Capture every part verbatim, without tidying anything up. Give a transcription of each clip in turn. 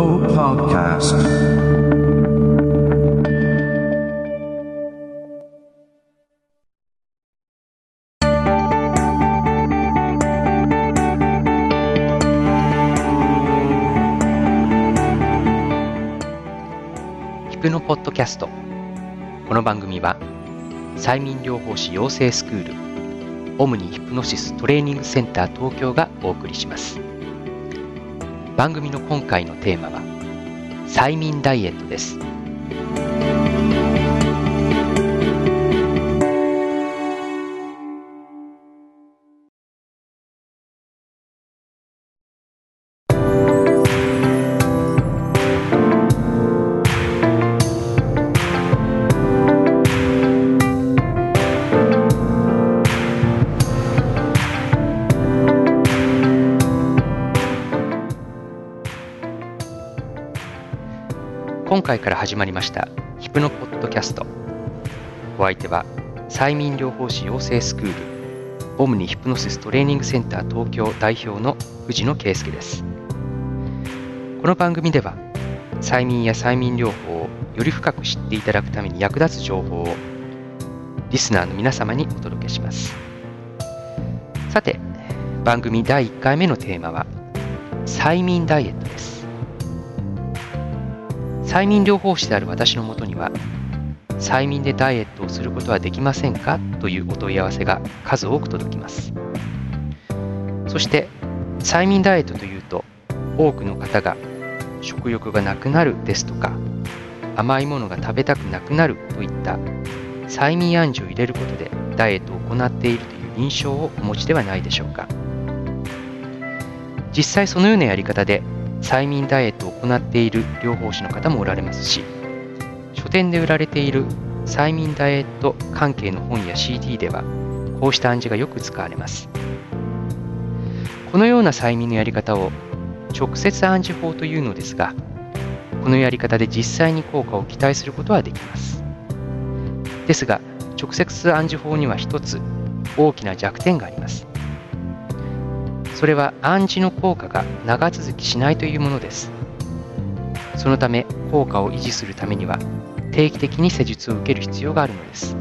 Hello Podcast. ヒプノポッドキャスト。この番組は催眠療法士養成スクールオムニヒプノシストレーニングセンター東京がお送りします。番組の今回のテーマは催眠ダイエットです。今回から始まりましたヒプノポッドキャスト。お相手は催眠療法士養成スクールオムニヒプノシストレーニングセンター東京代表の藤野圭介です。この番組では催眠や催眠療法をより深く知っていただくために役立つ情報をリスナーの皆様にお届けします。さて、番組だいいっかいめのテーマは催眠ダイエットです。催眠療法士である私のもとには、催眠でダイエットをすることはできませんかというお問い合わせが数多く届きます。そして、催眠ダイエットというと、多くの方が食欲がなくなるですとか、甘いものが食べたくなくなるといった催眠暗示を入れることでダイエットを行っているという印象をお持ちではないでしょうか。実際そのようなやり方で、催眠ダイエットを行っている療法士の方もおられますし、書店で売られている催眠ダイエット関係の本や シーディー ではこうした暗示がよく使われます。このような催眠のやり方を直接暗示法というのですが、このやり方で実際に効果を期待することはできます。ですが、直接暗示法には一つ大きな弱点があります。それは暗示の効果が長続きしないというものです。そのため、効果を維持するためには定期的に施術を受ける必要があるのです。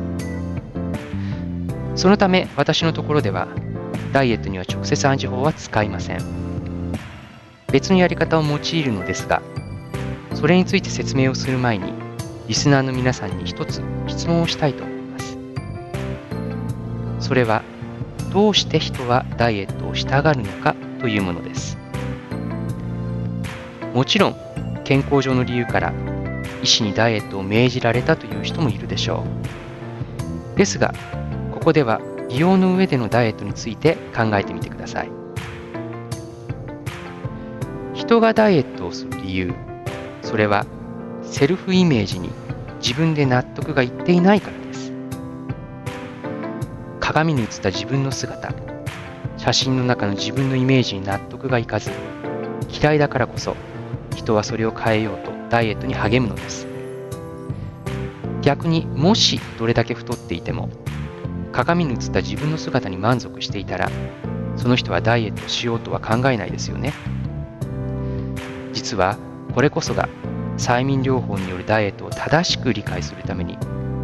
そのため、私のところではダイエットには直接暗示法は使いません。別のやり方を用いるのですが、それについて説明をする前にリスナーの皆さんに一つ質問をしたいと思います。それは、どうして人はダイエットをしたがるのかというものです。もちろん健康上の理由から医師にダイエットを命じられたという人もいるでしょう。ですが、ここでは美容の上でのダイエットについて考えてみてください。人がダイエットをする理由、それはセルフイメージに自分で納得がいっていないからです。鏡に映った自分の姿、写真の中の自分のイメージに納得がいかず、嫌いだからこそ人はそれを変えようとダイエットに励むのです。逆に、もしどれだけ太っていても鏡に映った自分の姿に満足していたら、その人はダイエットしようとは考えないですよね。実はこれこそが催眠療法によるダイエットを正しく理解するために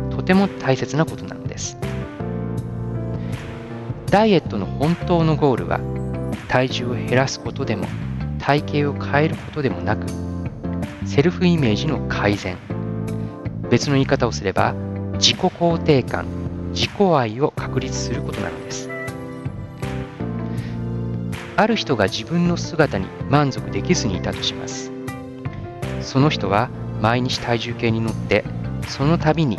とても大切なことなのです。ダイエットの本当のゴールは体重を減らすことでも体型を変えることでもなく、セルフイメージの改善、別の言い方をすれば自己肯定感、自己愛を確立することなのです。ある人が自分の姿に満足できずにいたとします。その人は毎日体重計に乗って、その度に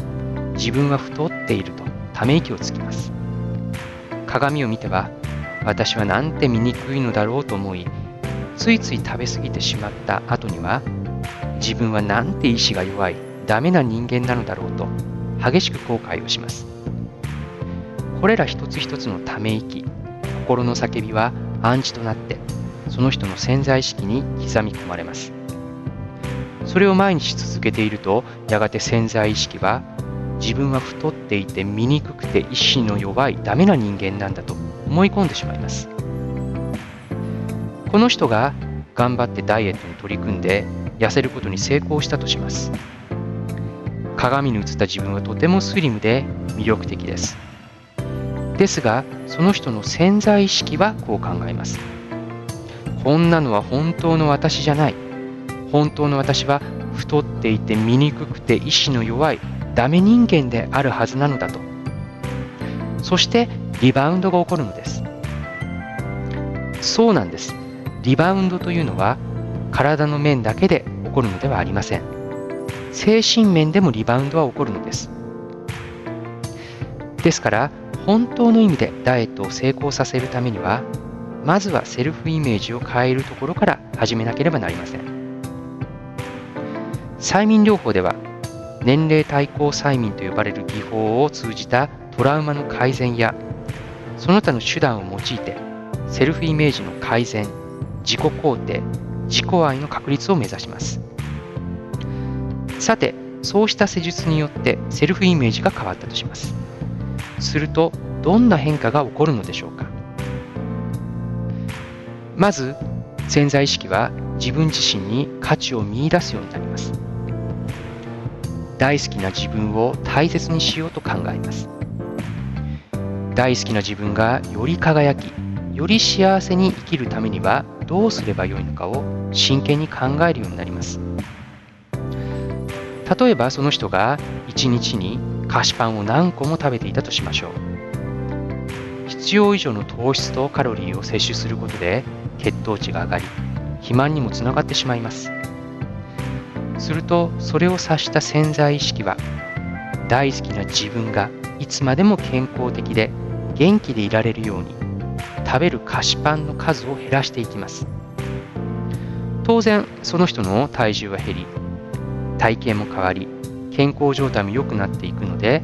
自分は太っているとため息をつきます。鏡を見ては、私はなんて醜いのだろうと思い、ついつい食べ過ぎてしまった後には、自分はなんて意志が弱い、ダメな人間なのだろうと激しく後悔をします。これら一つ一つのため息、心の叫びは暗示となって、その人の潜在意識に刻み込まれます。それを毎日続けていると、やがて潜在意識は、自分は太っていて醜くて意志の弱いダメな人間なんだと思い込んでしまいます。この人が頑張ってダイエットに取り組んで痩せることに成功したとします。鏡に映った自分はとてもスリムで魅力的です。ですが、その人の潜在意識はこう考えます。こんなのは本当の私じゃない。本当の私は太っていて醜くて意志の弱いダメ人間であるはずなのだと。そしてリバウンドが起こるのです。そうなんです。リバウンドというのは体の面だけで起こるのではありません。精神面でもリバウンドは起こるのです。ですから、本当の意味でダイエットを成功させるためには、まずはセルフイメージを変えるところから始めなければなりません。催眠療法では、年齢対抗催眠と呼ばれる技法を通じたトラウマの改善や、その他の手段を用いて、セルフイメージの改善、自己肯定、自己愛の確立を目指します。さて、そうした施術によってセルフイメージが変わったとします。するとどんな変化が起こるのでしょうか。まず潜在意識は自分自身に価値を見出すようになります。大好きな自分を大切にしようと考えます。大好きな自分がより輝き、より幸せに生きるためにはどうすればよいのかを真剣に考えるようになります。例えばその人がいちにちに菓子パンを何個も食べていたとしましょう。必要以上の糖質とカロリーを摂取することで血糖値が上がり、肥満にもつながってしまいます。するとそれを察した潜在意識は、大好きな自分がいつまでも健康的で元気でいられるように食べる菓子パンの数を減らしていきます。当然その人の体重は減り、体型も変わり、健康状態も良くなっていくので、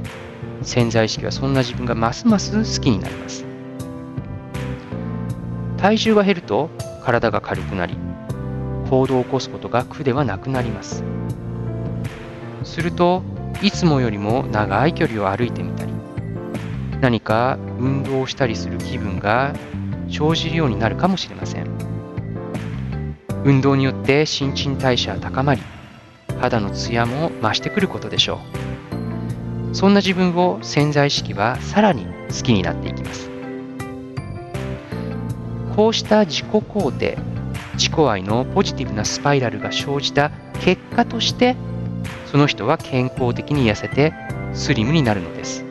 潜在意識はそんな自分がますます好きになります。体重が減ると体が軽くなり、行動を起こすことが苦ではなくなります。するといつもよりも長い距離を歩いてみたり、何か運動をしたりする気分が生じるようになるかもしれません。運動によって新陳代謝が高まり、肌のツヤも増してくることでしょう。そんな自分を潜在意識はさらに好きになっていきます。こうした自己肯定、自己愛のポジティブなスパイラルが生じた結果として、その人は健康的に痩せてスリムになるのです。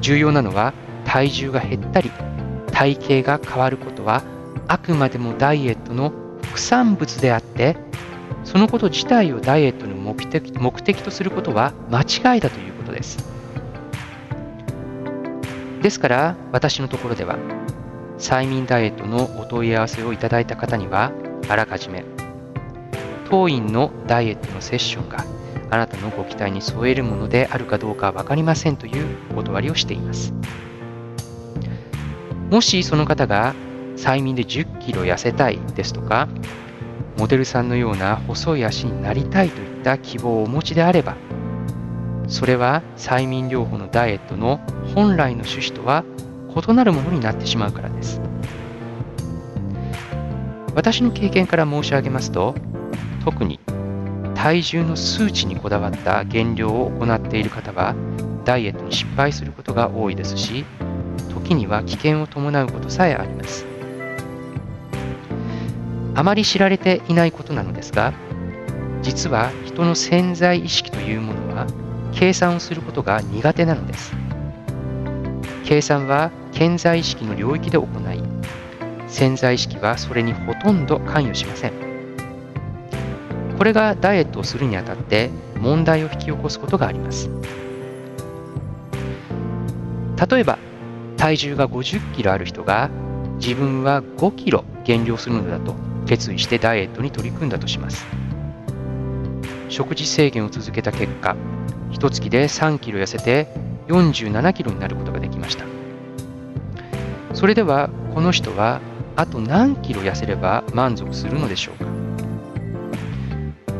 重要なのは体重が減ったり体型が変わることは、あくまでもダイエットの副産物であって、そのこと自体をダイエットの目的、目的とすることは間違いだということです。ですから私のところでは、催眠ダイエットのお問い合わせをいただいた方には、あらかじめ当院のダイエットのセッションがあなたのご期待に添えるものであるかどうかは分かりませんというお断りをしています。もしその方が催眠でじゅっキロ痩せたいですとか、モデルさんのような細い足になりたいといった希望をお持ちであれば、それは催眠療法のダイエットの本来の趣旨とは異なるものになってしまうからです。私の経験から申し上げますと、特に体重の数値にこだわった減量を行っている方はダイエットに失敗することが多いですし、時には危険を伴うことさえあります。あまり知られていないことなのですが、実は人の潜在意識というものは計算をすることが苦手なのです。計算は潜在意識の領域で行い、潜在意識はそれにほとんど関与しません。これがダイエットをするにあたって問題を引き起こすことがあります。例えば体重がごじゅっキロある人が、自分はごキロ減量するのだと決意してダイエットに取り組んだとします。食事制限を続けた結果、いっかげつでさんキロ痩せてよんじゅうななキロになることができました。それではこの人はあと何キロ痩せれば満足するのでしょうか。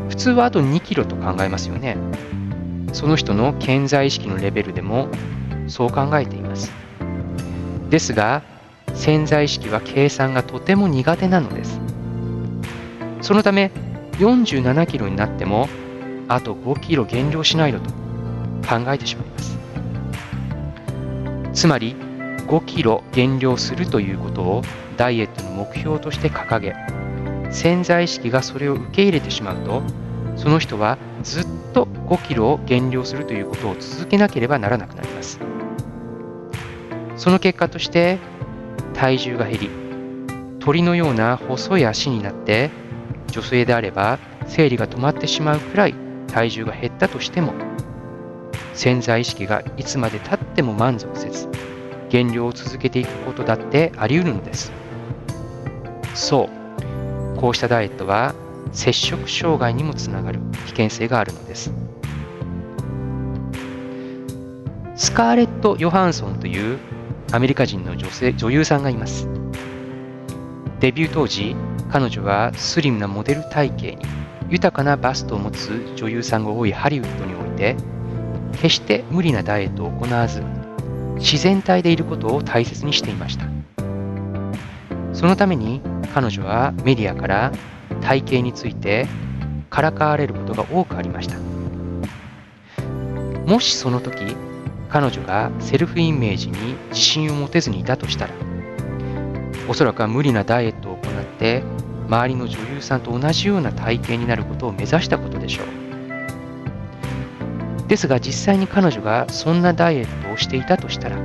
普通はあとにキロと考えますよね。その人の潜在意識のレベルでもそう考えています。ですが潜在意識は計算がとても苦手なのです。そのためよんじゅうななキロになってもあとごキロ減量しないのと考えてしまいます。つまりごキロ減量するということをダイエットの目標として掲げ、潜在意識がそれを受け入れてしまうと、その人はずっとごキロを減量するということを続けなければならなくなります。その結果として体重が減り、鳥のような細い足になって、女性であれば生理が止まってしまうくらい体重が減ったとしても、潜在意識がいつまでたっても満足せず減量を続けていくことだってあり得るのです。そう、こうしたダイエットは摂食障害にもつながる危険性があるのです。スカーレット・ヨハンソンというアメリカ人の女性、女優さんがいます。デビュー当時、彼女はスリムなモデル体型に豊かなバストを持つ女優さんが多いハリウッドにおいて、決して無理なダイエットを行わず自然体でいることを大切にしていました。そのために彼女はメディアから体型についてからかわれることが多くありました。もしその時彼女がセルフイメージに自信を持てずにいたとしたら、おそらくは無理なダイエットを行って周りの女優さんと同じような体型になることを目指したことでしょう。ですが実際に彼女がそんなダイエットをしていたとしたら、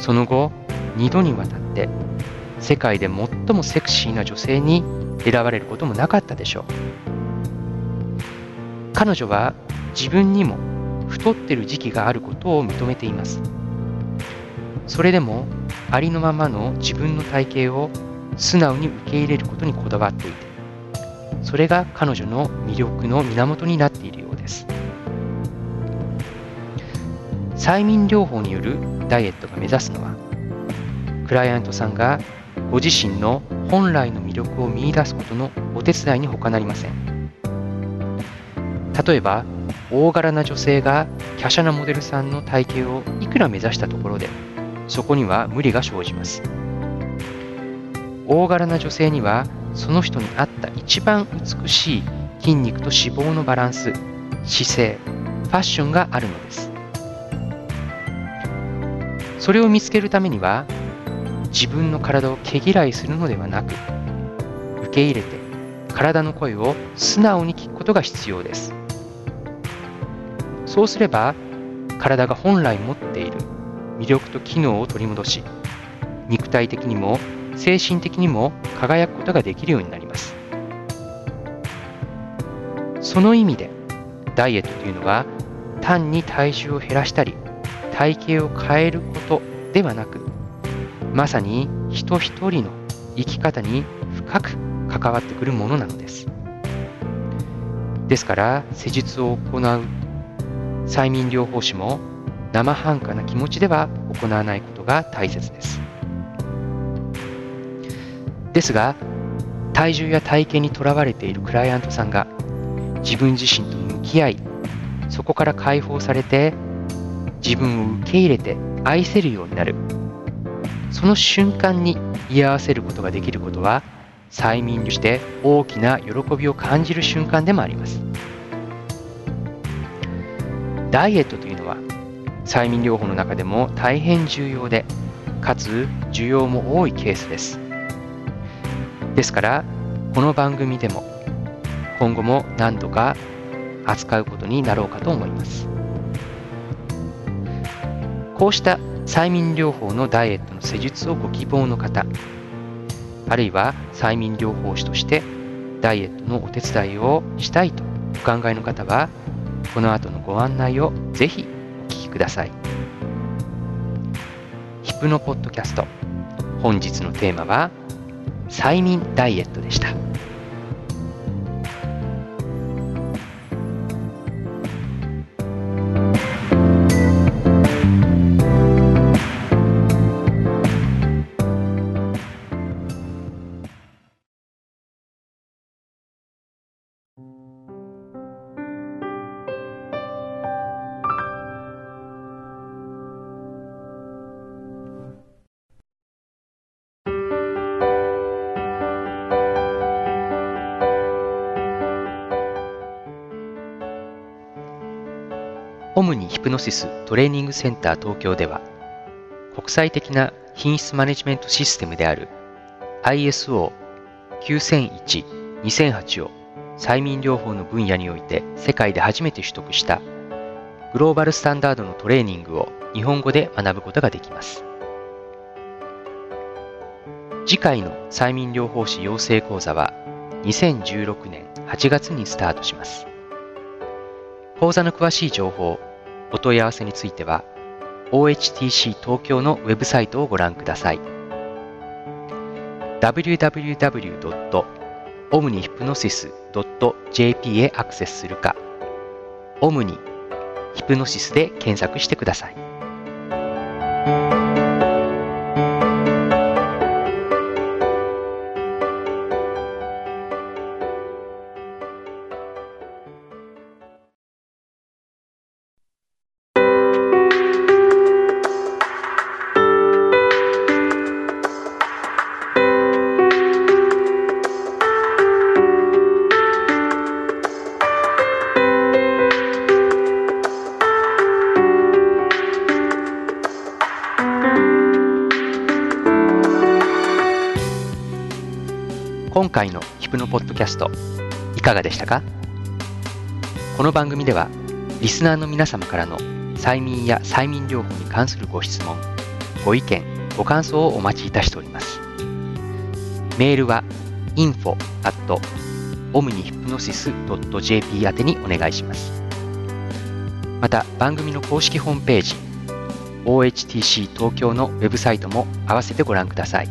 その後にどにわたって世界で最もセクシーな女性に選ばれることもなかったでしょう。彼女は自分にも太ってる時期があることを認めています。それでもありのままの自分の体型を素直に受け入れることにこだわっていて、それが彼女の魅力の源になっているようです。催眠療法によるダイエットが目指すのは、クライアントさんがご自身の本来の魅力を見出すことのお手伝いに他なりません。例えば大柄な女性が華奢なモデルさんの体型をいくら目指したところで、そこには無理が生じます。大柄な女性にはその人に合った一番美しい筋肉と脂肪のバランス、姿勢、ファッションがあるのです。それを見つけるためには、自分の体を毛嫌いするのではなく、受け入れて体の声を素直に聞くことが必要です。そうすれば、体が本来持っている魅力と機能を取り戻し、肉体的にも精神的にも輝くことができるようになります。その意味で、ダイエットというのは、単に体重を減らしたり、体型を変えることではなく、まさに人一人の生き方に深く関わってくるものなのです。ですから施術を行う催眠療法士も生半可な気持ちでは行わないことが大切です。ですが体重や体型にとらわれているクライアントさんが自分自身と向き合い、そこから解放されて自分を受け入れて愛せるようになる、その瞬間に居合わせることができることは、催眠療法士として大きな喜びを感じる瞬間でもあります。ダイエットというのは催眠療法の中でも大変重要で、かつ需要も多いケースです。ですからこの番組でも今後も何度か扱うことになろうかと思います。こうした催眠療法のダイエットの施術をご希望の方、あるいは催眠療法士としてダイエットのお手伝いをしたいとお考えの方は、この後のご案内をぜひお聞きください。ヒプノポッドキャスト、本日のテーマは催眠ダイエットでした。オムニヒプノシストレーニングセンター東京では、国際的な品質マネジメントシステムである アイエスオー きゅうせんいち にせんはち を催眠療法の分野において世界で初めて取得したグローバルスタンダードのトレーニングを日本語で学ぶことができます。次回の催眠療法士養成講座はにせんじゅうろくねんはちがつにスタートします。講座の詳しい情報、お問い合わせについては オーエイチティーシー 東京のウェブサイトをご覧ください。ダブリューダブリューダブリュー ドット オムニヒプノシス ドット ジェーピー へアクセスするか、オムニヒプノシスで検索してください。今回のヒプノポッドキャストいかがでしたか？この番組ではリスナーの皆様からの催眠や催眠療法に関するご質問、ご意見、ご感想をお待ちいたしております。メールは インフォ アット オムニヒプノシス ドット ジェーピー 宛てにお願いします。また番組の公式ホームページ オーエイチティーシー 東京のウェブサイトも併せてご覧ください。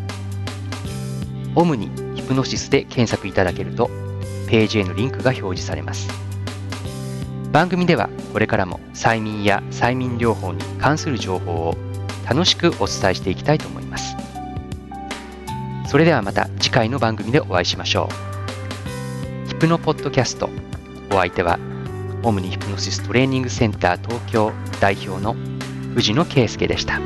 オムニヒプノシスで検索いただけるとページへのリンクが表示されます。番組ではこれからも催眠や催眠療法に関する情報を楽しくお伝えしていきたいと思います。それではまた次回の番組でお会いしましょう。ヒプノポッドキャスト、お相手はオムニヒプノシストレーニングセンター東京代表の藤野圭介でした。